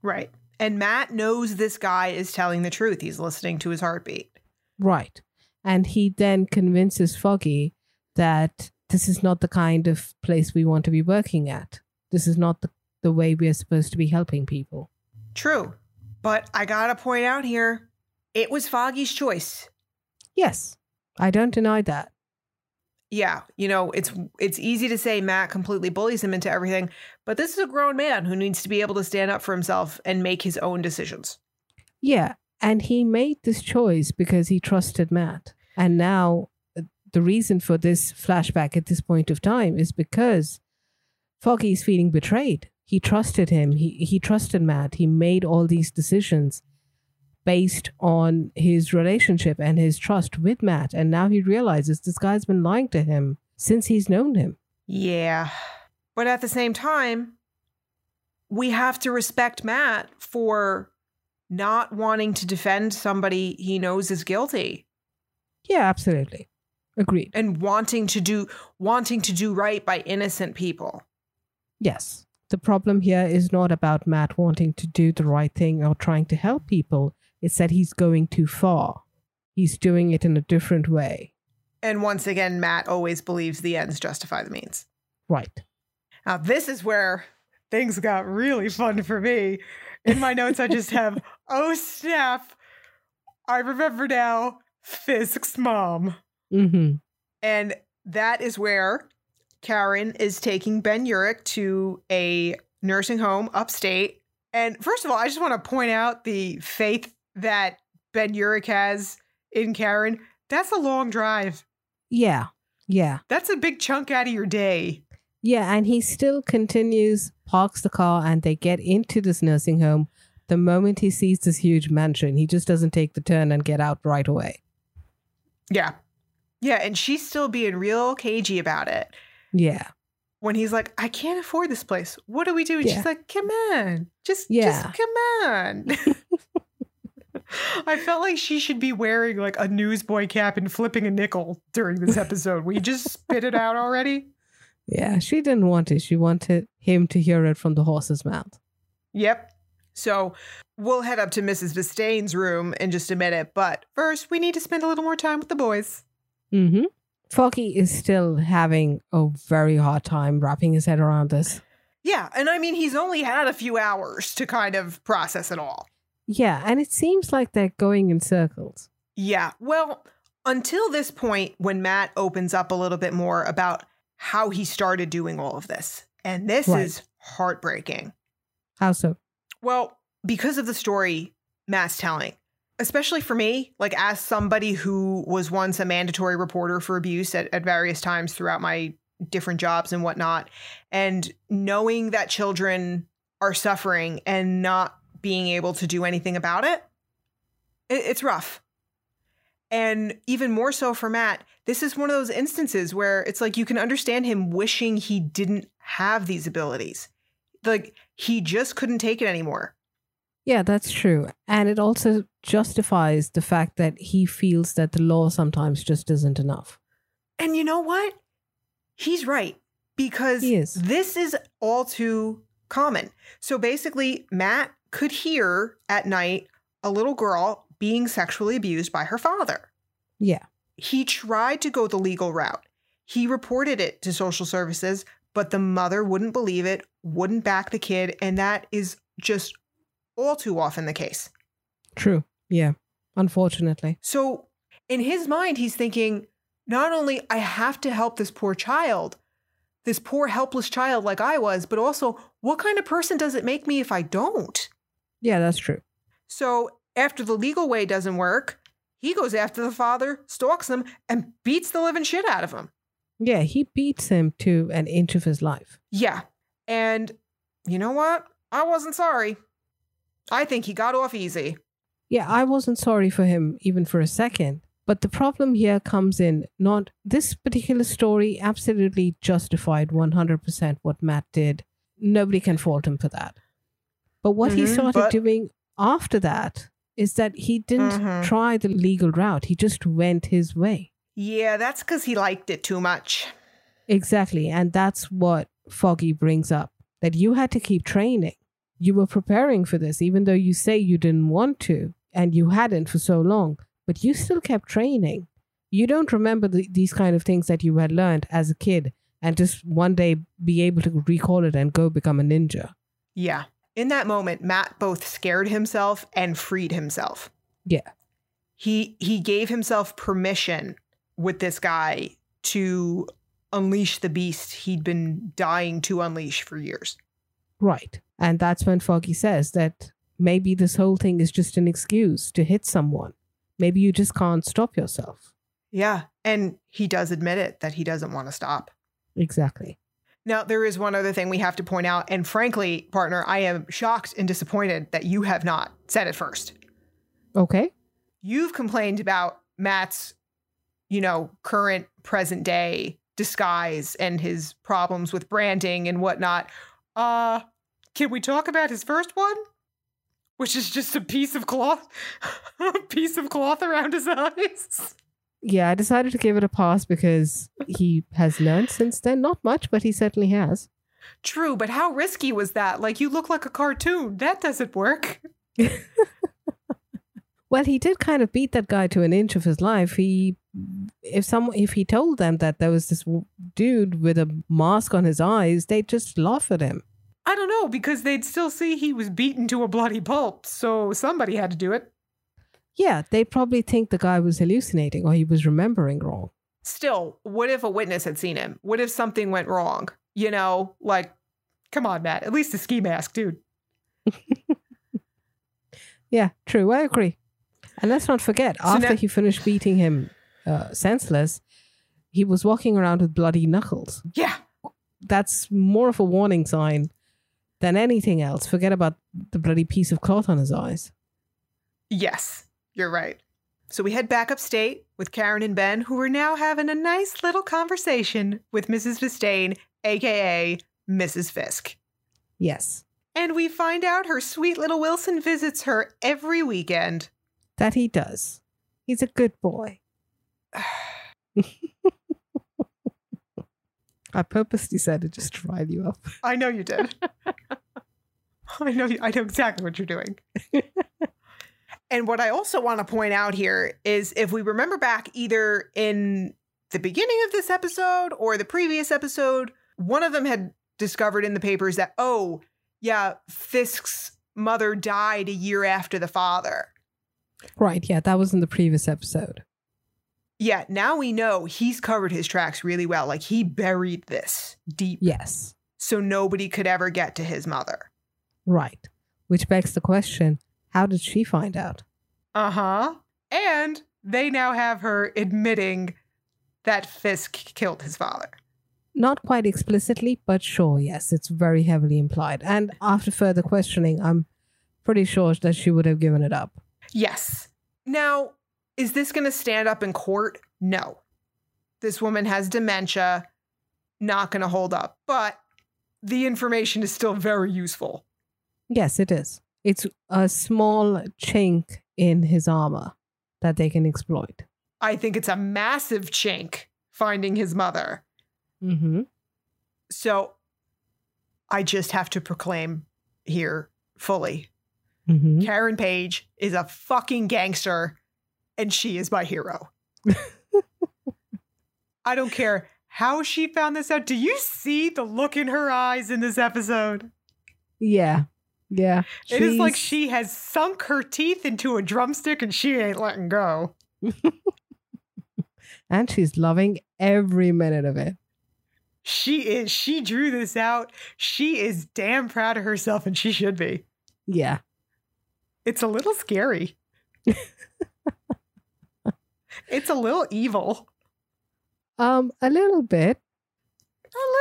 Right. And Matt knows this guy is telling the truth. He's listening to his heartbeat. Right. And he then convinces Foggy that this is not the kind of place we want to be working at. This is not the way we are supposed to be helping people. True. But I got to point out here, it was Foggy's choice. Yes. I don't deny that. Yeah. You know, it's easy to say Matt completely bullies him into everything, but this is a grown man who needs to be able to stand up for himself and make his own decisions. Yeah. And he made this choice because he trusted Matt. And now the reason for this flashback at this point of time is because Foggy is feeling betrayed. He trusted him. He trusted Matt. He made all these decisions based on his relationship and his trust with Matt. And now he realizes this guy's been lying to him since he's known him. Yeah. But at the same time, we have to respect Matt for not wanting to defend somebody he knows is guilty. Yeah, absolutely. Agreed. And wanting to do right by innocent people. Yes. The problem here is not about Matt wanting to do the right thing or trying to help people. It's that he's going too far. He's doing it in a different way. And once again, Matt always believes the ends justify the means. Right. Now, this is where things got really fun for me. In my notes, I just have, oh, snap. I remember now, Fisk's mom. Mm-hmm. And that is where Karen is taking Ben Urich to a nursing home upstate. And first of all, I just want to point out the faith that Ben Urich has in Karen. That's a long drive. Yeah. Yeah. That's a big chunk out of your day. Yeah, and he still continues, parks the car, and they get into this nursing home the moment he sees this huge mansion. He just doesn't take the turn and get out right away. Yeah. Yeah, and she's still being real cagey about it. Yeah. When he's like, I can't afford this place. What do we do? And she's like, come on. Just come on. I felt like she should be wearing like a newsboy cap and flipping a nickel during this episode. Will you just spit it out already? Yeah, she didn't want it. She wanted him to hear it from the horse's mouth. Yep. So we'll head up to Mrs. Vistain's room in just a minute. But first, we need to spend a little more time with the boys. Mm-hmm. Foggy is still having a very hard time wrapping his head around this. Yeah. And I mean, he's only had a few hours to kind of process it all. Yeah. And it seems like they're going in circles. Yeah. Well, until this point, when Matt opens up a little bit more about how he started doing all of this. And this is heartbreaking. How so? Well, because of the story Matt's telling, especially for me, like as somebody who was once a mandatory reporter for abuse at various times throughout my different jobs and whatnot, and knowing that children are suffering and not being able to do anything about it, it's rough. And even more so for Matt, this is one of those instances where it's like you can understand him wishing he didn't have these abilities. Like, he just couldn't take it anymore. Yeah, that's true. And it also justifies the fact that he feels that the law sometimes just isn't enough. And you know what? He's right. Because this is all too common. So basically, Matt could hear at night a little girl being sexually abused by her father. Yeah. He tried to go the legal route. He reported it to social services, but the mother wouldn't believe it, wouldn't back the kid. And that is just all too often the case. True. Yeah. Unfortunately. So in his mind, he's thinking, not only I have to help this poor child, this poor helpless child like I was, but also what kind of person does it make me if I don't? Yeah, that's true. So after the legal way doesn't work, he goes after the father, stalks him, and beats the living shit out of him. Yeah, he beats him to an inch of his life. Yeah. And you know what? I wasn't sorry. I think he got off easy. Yeah, I wasn't sorry for him even for a second. But the problem here comes in, not this particular story absolutely justified 100% what Matt did. Nobody can fault him for that. But what he started doing after that is that he didn't try the legal route. He just went his way. Yeah, that's because he liked it too much. Exactly. And that's what Foggy brings up, that you had to keep training. You were preparing for this, even though you say you didn't want to, and you hadn't for so long, but you still kept training. You don't remember these kind of things that you had learned as a kid and just one day be able to recall it and go become a ninja. Yeah. In that moment, Matt both scared himself and freed himself. Yeah. He gave himself permission with this guy to unleash the beast he'd been dying to unleash for years. Right. And that's when Foggy says that maybe this whole thing is just an excuse to hit someone. Maybe you just can't stop yourself. Yeah. And he does admit it, that he doesn't want to stop. Exactly. Now, there is one other thing we have to point out. And frankly, partner, I am shocked and disappointed that you have not said it first. Okay. You've complained about Matt's, you know, current present day disguise and his problems with branding and whatnot. Can we talk about his first one? Which is just a piece of cloth around his eyes. Yeah, I decided to give it a pass because he has learned since then. Not much, but he certainly has. True, but how risky was that? Like, you look like a cartoon. That doesn't work. Well, he did kind of beat that guy to an inch of his life. If he told them that there was this dude with a mask on his eyes, they'd just laugh at him. I don't know, because they'd still see he was beaten to a bloody pulp. So somebody had to do it. Yeah, they probably think the guy was hallucinating or he was remembering wrong. Still, what if a witness had seen him? What if something went wrong? You know, like, come on, Matt, at least a ski mask, dude. Yeah, true. I agree. And let's not forget, after he finished beating him senseless, he was walking around with bloody knuckles. Yeah. That's more of a warning sign than anything else. Forget about the bloody piece of cloth on his eyes. Yes. You're right. So we head back upstate with Karen and Ben, who are now having a nice little conversation with Mrs. Vistain, a.k.a. Mrs. Fisk. Yes. And we find out her sweet little Wilson visits her every weekend. That he does. He's a good boy. I purposely said it just to rile you up. I know you did. I know exactly what you're doing. And what I also want to point out here is, if we remember back either in the beginning of this episode or the previous episode, one of them had discovered in the papers that, oh, yeah, Fisk's mother died a year after the father. Right. Yeah, that was in the previous episode. Yeah, now we know he's covered his tracks really well. Like, he buried this deep. Yes. So nobody could ever get to his mother. Right. Which begs the question, how did she find out? Uh-huh. And they now have her admitting that Fisk killed his father. Not quite explicitly, but sure, yes, it's very heavily implied. And after further questioning, I'm pretty sure that she would have given it up. Yes. Now, is this going to stand up in court? No. This woman has dementia, not going to hold up. But the information is still very useful. Yes, it is. It's a small chink in his armor that they can exploit. I think it's a massive chink, finding his mother. Mm-hmm. So I just have to proclaim here fully, mm-hmm, Karen Page is a fucking gangster and she is my hero. I don't care how she found this out. Do you see the look in her eyes in this episode? Yeah. Yeah. It is like she has sunk her teeth into a drumstick and she ain't letting go. And she's loving every minute of it. She is. She drew this out. She is damn proud of herself, and she should be. Yeah. It's a little scary. It's a little evil. A little bit.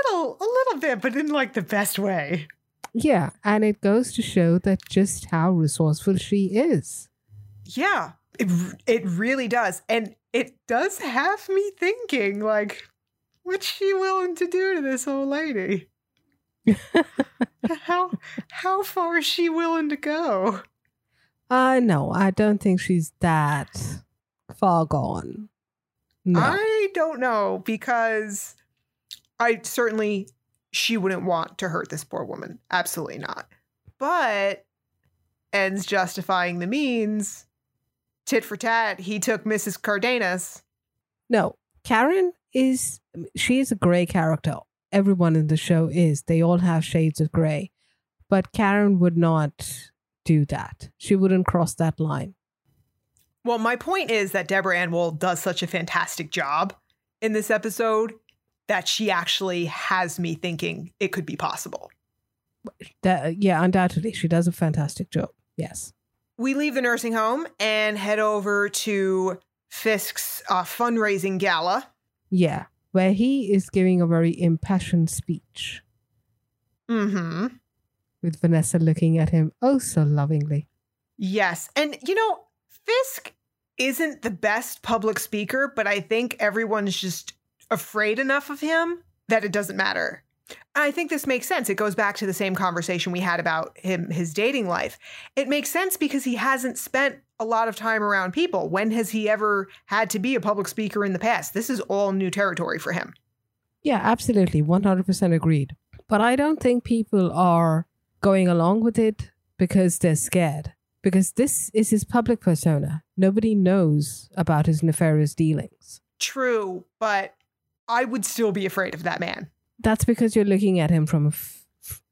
A little bit, but in like the best way. Yeah, and it goes to show that just how resourceful she is. Yeah, it really does. And it does have me thinking, like, what's she willing to do to this old lady? How far is she willing to go? No, I don't think she's that far gone. No. I don't know, because she wouldn't want to hurt this poor woman. Absolutely not. But ends justifying the means. Tit for tat, he took Mrs. Cardenas. No, Karen is a gray character. Everyone in the show is. They all have shades of gray. But Karen would not do that. She wouldn't cross that line. Well, my point is that Deborah Ann Woll does such a fantastic job in this episode that she actually has me thinking it could be possible. Yeah, undoubtedly. She does a fantastic job. Yes. We leave the nursing home and head over to Fisk's fundraising gala. Yeah, where he is giving a very impassioned speech. Mm-hmm. With Vanessa looking at him oh so lovingly. Yes. And, Fisk isn't the best public speaker, but I think everyone's just afraid enough of him that it doesn't matter. I think this makes sense. It goes back to the same conversation we had about his dating life. It makes sense because he hasn't spent a lot of time around people. When has he ever had to be a public speaker in the past? This is all new territory for him. Yeah, absolutely. 100% agreed. But I don't think people are going along with it because they're scared. Because this is his public persona. Nobody knows about his nefarious dealings. True, but I would still be afraid of that man. That's because you're looking at him from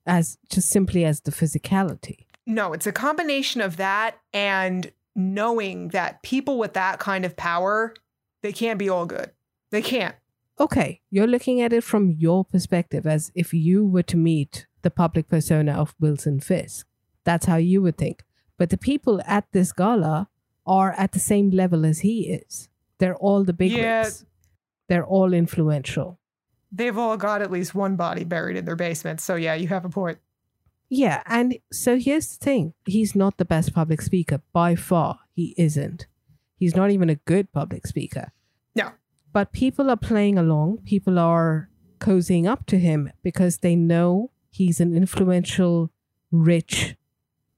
as just simply as the physicality. No, it's a combination of that and knowing that people with that kind of power, they can't be all good. They can't. Okay, you're looking at it from your perspective as if you were to meet the public persona of Wilson Fisk. That's how you would think. But the people at this gala are at the same level as he is. They're all the bigwigs. Yeah. They're all influential. They've all got at least one body buried in their basement. So, yeah, you have a point. Yeah. And so here's the thing. He's not the best public speaker. By far, he isn't. He's not even a good public speaker. No. But people are playing along. People are cozying up to him because they know he's an influential, rich,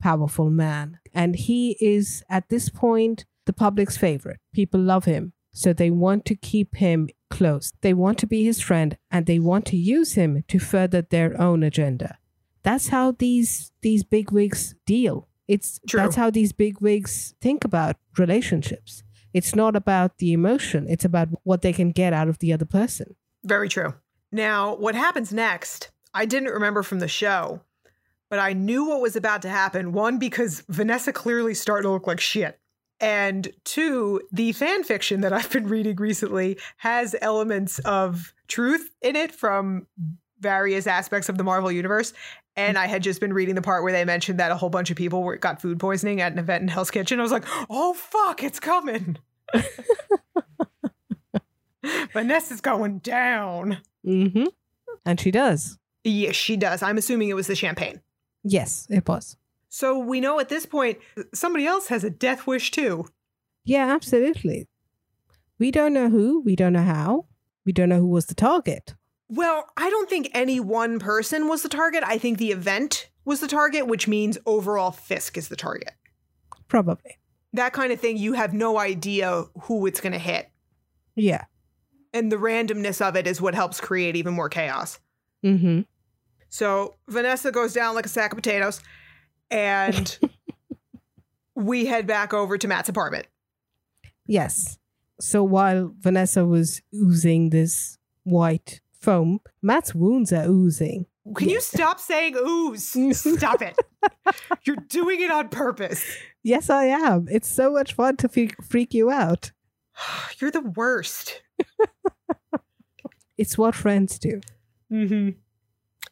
powerful man. And he is, at this point, the public's favorite. People love him. So they want to keep him close. They want to be his friend and they want to use him to further their own agenda. That's how these bigwigs deal. It's true. That's how these bigwigs think about relationships. It's not about the emotion. It's about what they can get out of the other person. Very true. Now, what happens next, I didn't remember from the show, but I knew what was about to happen. One, because Vanessa clearly started to look like shit. And two, the fan fiction that I've been reading recently has elements of truth in it from various aspects of the Marvel universe. And I had just been reading the part where they mentioned that a whole bunch of people got food poisoning at an event in Hell's Kitchen. I was like, oh, fuck, it's coming. Vanessa's going down. Mm-hmm. And she does. Yes, she does. I'm assuming it was the champagne. Yes, it was. So we know at this point, somebody else has a death wish too. Yeah, absolutely. We don't know who, we don't know how, we don't know who was the target. Well, I don't think any one person was the target. I think the event was the target, which means overall Fisk is the target. Probably. That kind of thing, you have no idea who it's going to hit. Yeah. And the randomness of it is what helps create even more chaos. Mm-hmm. So Vanessa goes down like a sack of potatoes and we head back over to Matt's apartment. Yes. So while Vanessa was oozing this white foam, Matt's wounds are oozing. Can you stop saying ooze? Stop it. You're doing it on purpose. Yes, I am. It's so much fun to freak you out. You're the worst. It's what friends do. Mm-hmm.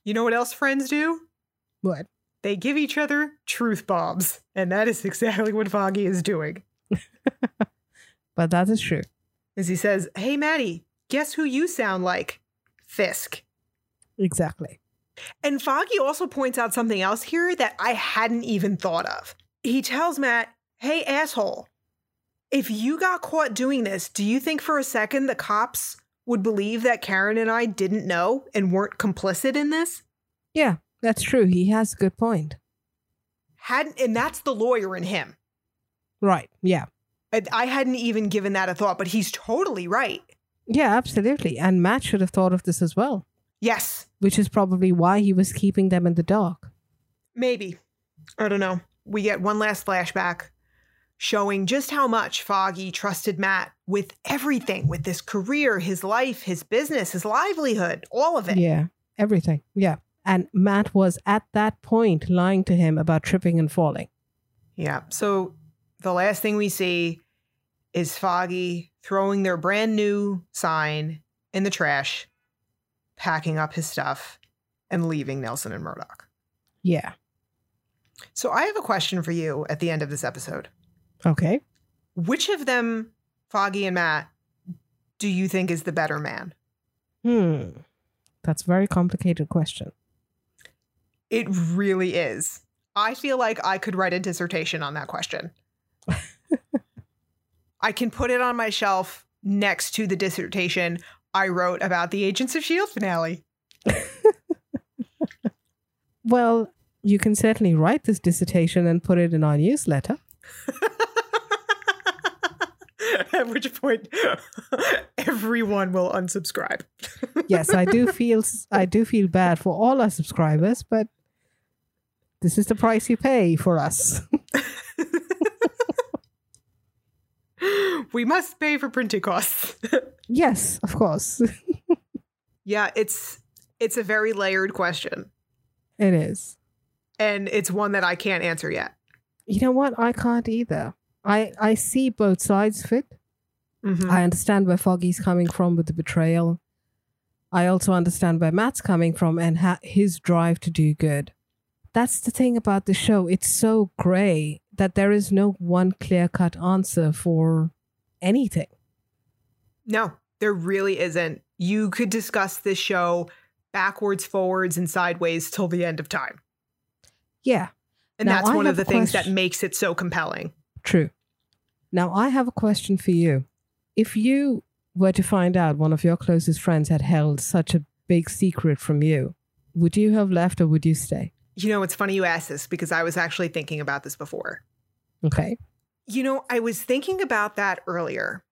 You know what else friends do? What? They give each other truth bombs. And that is exactly what Foggy is doing. But that is true. As he says, hey, Maddie, guess who you sound like? Fisk. Exactly. And Foggy also points out something else here that I hadn't even thought of. He tells Matt, hey, asshole, if you got caught doing this, do you think for a second the cops would believe that Karen and I didn't know and weren't complicit in this? Yeah, that's true. He has a good point. And that's the lawyer in him. Right, yeah. I hadn't even given that a thought, but he's totally right. Yeah, absolutely. And Matt should have thought of this as well. Yes. Which is probably why he was keeping them in the dark. Maybe. I don't know. We get one last flashback showing just how much Foggy trusted Matt with everything, with this career, his life, his business, his livelihood, all of it. Yeah, everything. Yeah. And Matt was at that point lying to him about tripping and falling. Yeah. So the last thing we see is Foggy throwing their brand new sign in the trash, packing up his stuff and leaving Nelson and Murdoch. Yeah. So I have a question for you at the end of this episode. Okay. Which of them, Foggy and Matt, do you think is the better man? That's a very complicated question. It really is. I feel like I could write a dissertation on that question. I can put it on my shelf next to the dissertation I wrote about the Agents of S.H.I.E.L.D. finale. Well, you can certainly write this dissertation and put it in our newsletter. At which point, everyone will unsubscribe. Yes, I do feel bad for all our subscribers, but this is the price you pay for us. We must pay for printing costs. Yes, of course. Yeah, it's a very layered question. It is. And it's one that I can't answer yet. You know what? I can't either. I see both sides of it. Mm-hmm. I understand where Foggy's coming from with the betrayal. I also understand where Matt's coming from and his drive to do good. That's the thing about the show. It's so gray that there is no one clear-cut answer for anything. No, there really isn't. You could discuss this show backwards, forwards, and sideways till the end of time. Yeah. And now, that's one of the things that makes it so compelling. True. Now, I have a question for you. If you were to find out one of your closest friends had held such a big secret from you, would you have left or would you stay? You know, it's funny you ask this because I was actually thinking about this before. Okay. You know, I was thinking about that earlier.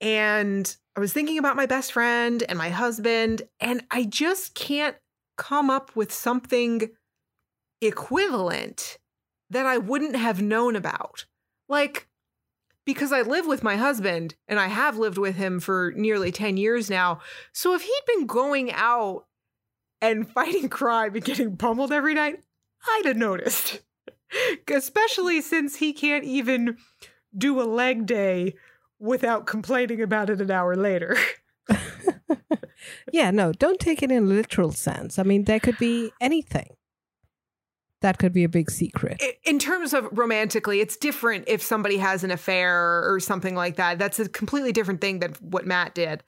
And I was thinking about my best friend and my husband, and I just can't come up with something equivalent that I wouldn't have known about. Like, because I live with my husband and I have lived with him for nearly 10 years now. So if he'd been going out and fighting crime and getting pummeled every night, I'd have noticed, especially since he can't even do a leg day without complaining about it an hour later. Yeah, no, don't take it in a literal sense. I mean, there could be anything. That could be a big secret. In terms of romantically, it's different if somebody has an affair or something like that. That's a completely different thing than what Matt did.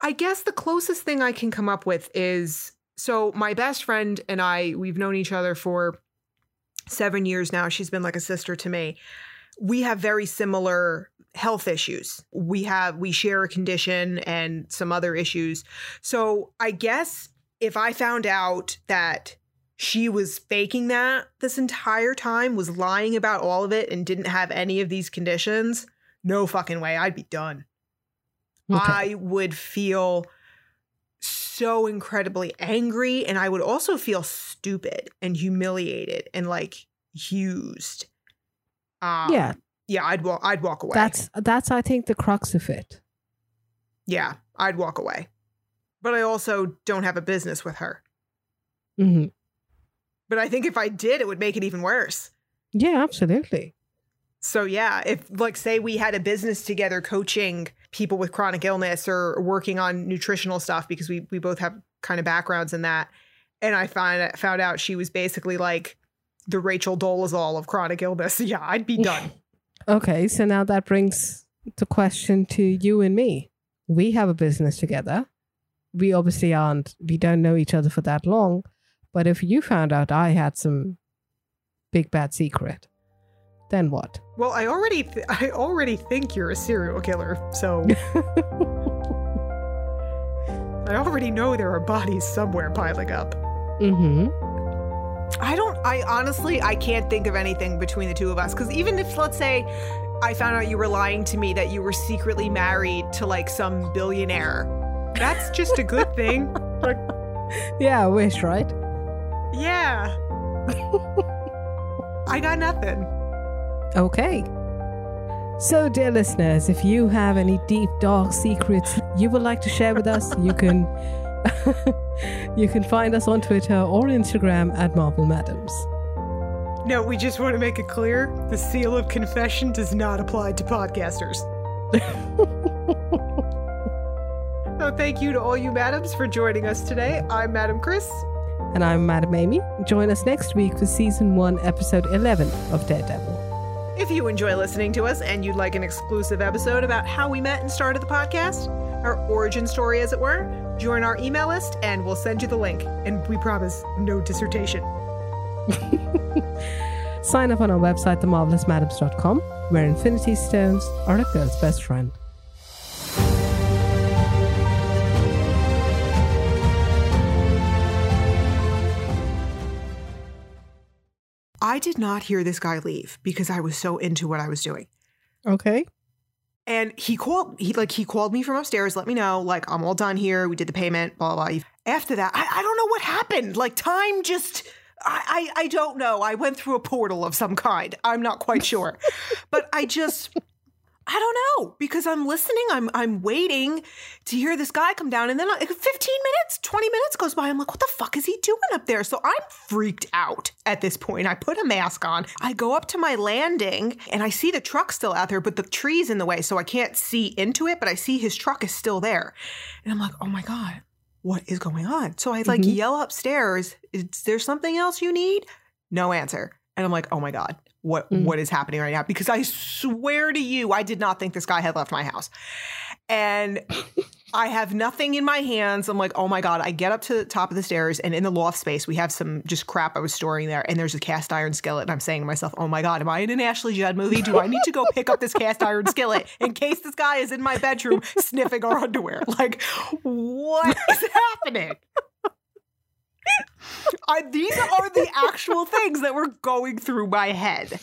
I guess the closest thing I can come up with is, so my best friend and I, we've known each other for 7 years now. She's been like a sister to me. We have very similar health issues. We share a condition and some other issues. So I guess if I found out that she was faking that this entire time, was lying about all of it and didn't have any of these conditions, no fucking way. I'd be done. Okay. I would feel so incredibly angry, and I would also feel stupid and humiliated and like used. Yeah, I'd walk away. That's I think the crux of it. Yeah, I'd walk away. But I also don't have a business with her. Mm-hmm. But I think if I did, it would make it even worse. Yeah, absolutely. So yeah, if like say we had a business together coaching people with chronic illness or working on nutritional stuff, because we both have kind of backgrounds in that. And I found out she was basically like the Rachel Dolezal of chronic illness. Yeah, I'd be done. Okay, so now that brings the question to you and me. We have a business together. We obviously don't know each other for that long. But if you found out I had some big bad secret, then what? Well, I already think you're a serial killer, so I already know there are bodies somewhere piling up. Mm-hmm. I can't think of anything between the two of us, because even if, let's say, I found out you were lying to me that you were secretly married to like some billionaire, that's just a good thing. Like, yeah, I wish, right? Yeah. I got nothing. Okay. So, dear listeners, if you have any deep, dark secrets you would like to share with us, you can find us on Twitter or Instagram at Marvel Madams. No, we just want to make it clear, the seal of confession does not apply to podcasters. So thank you to all you madams for joining us today. I'm Madam Chris. And I'm Madam Amy. Join us next week for Season 1, Episode 11 of Daredevil. If you enjoy listening to us and you'd like an exclusive episode about how we met and started the podcast, our origin story as it were, join our email list and we'll send you the link. And we promise no dissertation. Sign up on our website, themarvelousmadams.com, where Infinity Stones are a girl's best friend. I did not hear this guy leave because I was so into what I was doing. Okay. And he called me from upstairs, let me know, like, I'm all done here. We did the payment, blah, blah, blah. After that, I don't know what happened. Like, time just, I don't know. I went through a portal of some kind. I'm not quite sure. But I don't know, because I'm listening. I'm waiting to hear this guy come down. And then like 15 minutes, 20 minutes goes by. I'm like, what the fuck is he doing up there? So I'm freaked out at this point. I put a mask on. I go up to my landing and I see the truck still out there, but the tree's in the way. So I can't see into it, but I see his truck is still there. And I'm like, oh my God, what is going on? So I like yell upstairs, is there something else you need? No answer. And I'm like, oh my God. What is happening right now? Because I swear to you, I did not think this guy had left my house. And I have nothing in my hands. I'm like, oh my God. I get up to the top of the stairs, and in the loft space, we have some just crap I was storing there. And there's a cast iron skillet. And I'm saying to myself, oh my God, am I in an Ashley Judd movie? Do I need to go pick up this cast iron skillet in case this guy is in my bedroom sniffing our underwear? Like, what is happening? These are the actual things that were going through my head.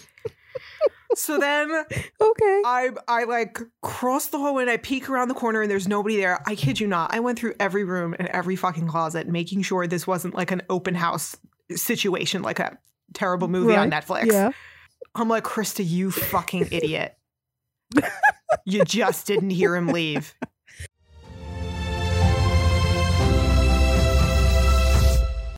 So then okay, I like cross the hallway and I peek around the corner and there's nobody there. I kid you not. I went through every room and every fucking closet, making sure this wasn't like an open house situation, like a terrible movie on Netflix. Yeah. I'm like, Krista, you fucking idiot. You just didn't hear him leave.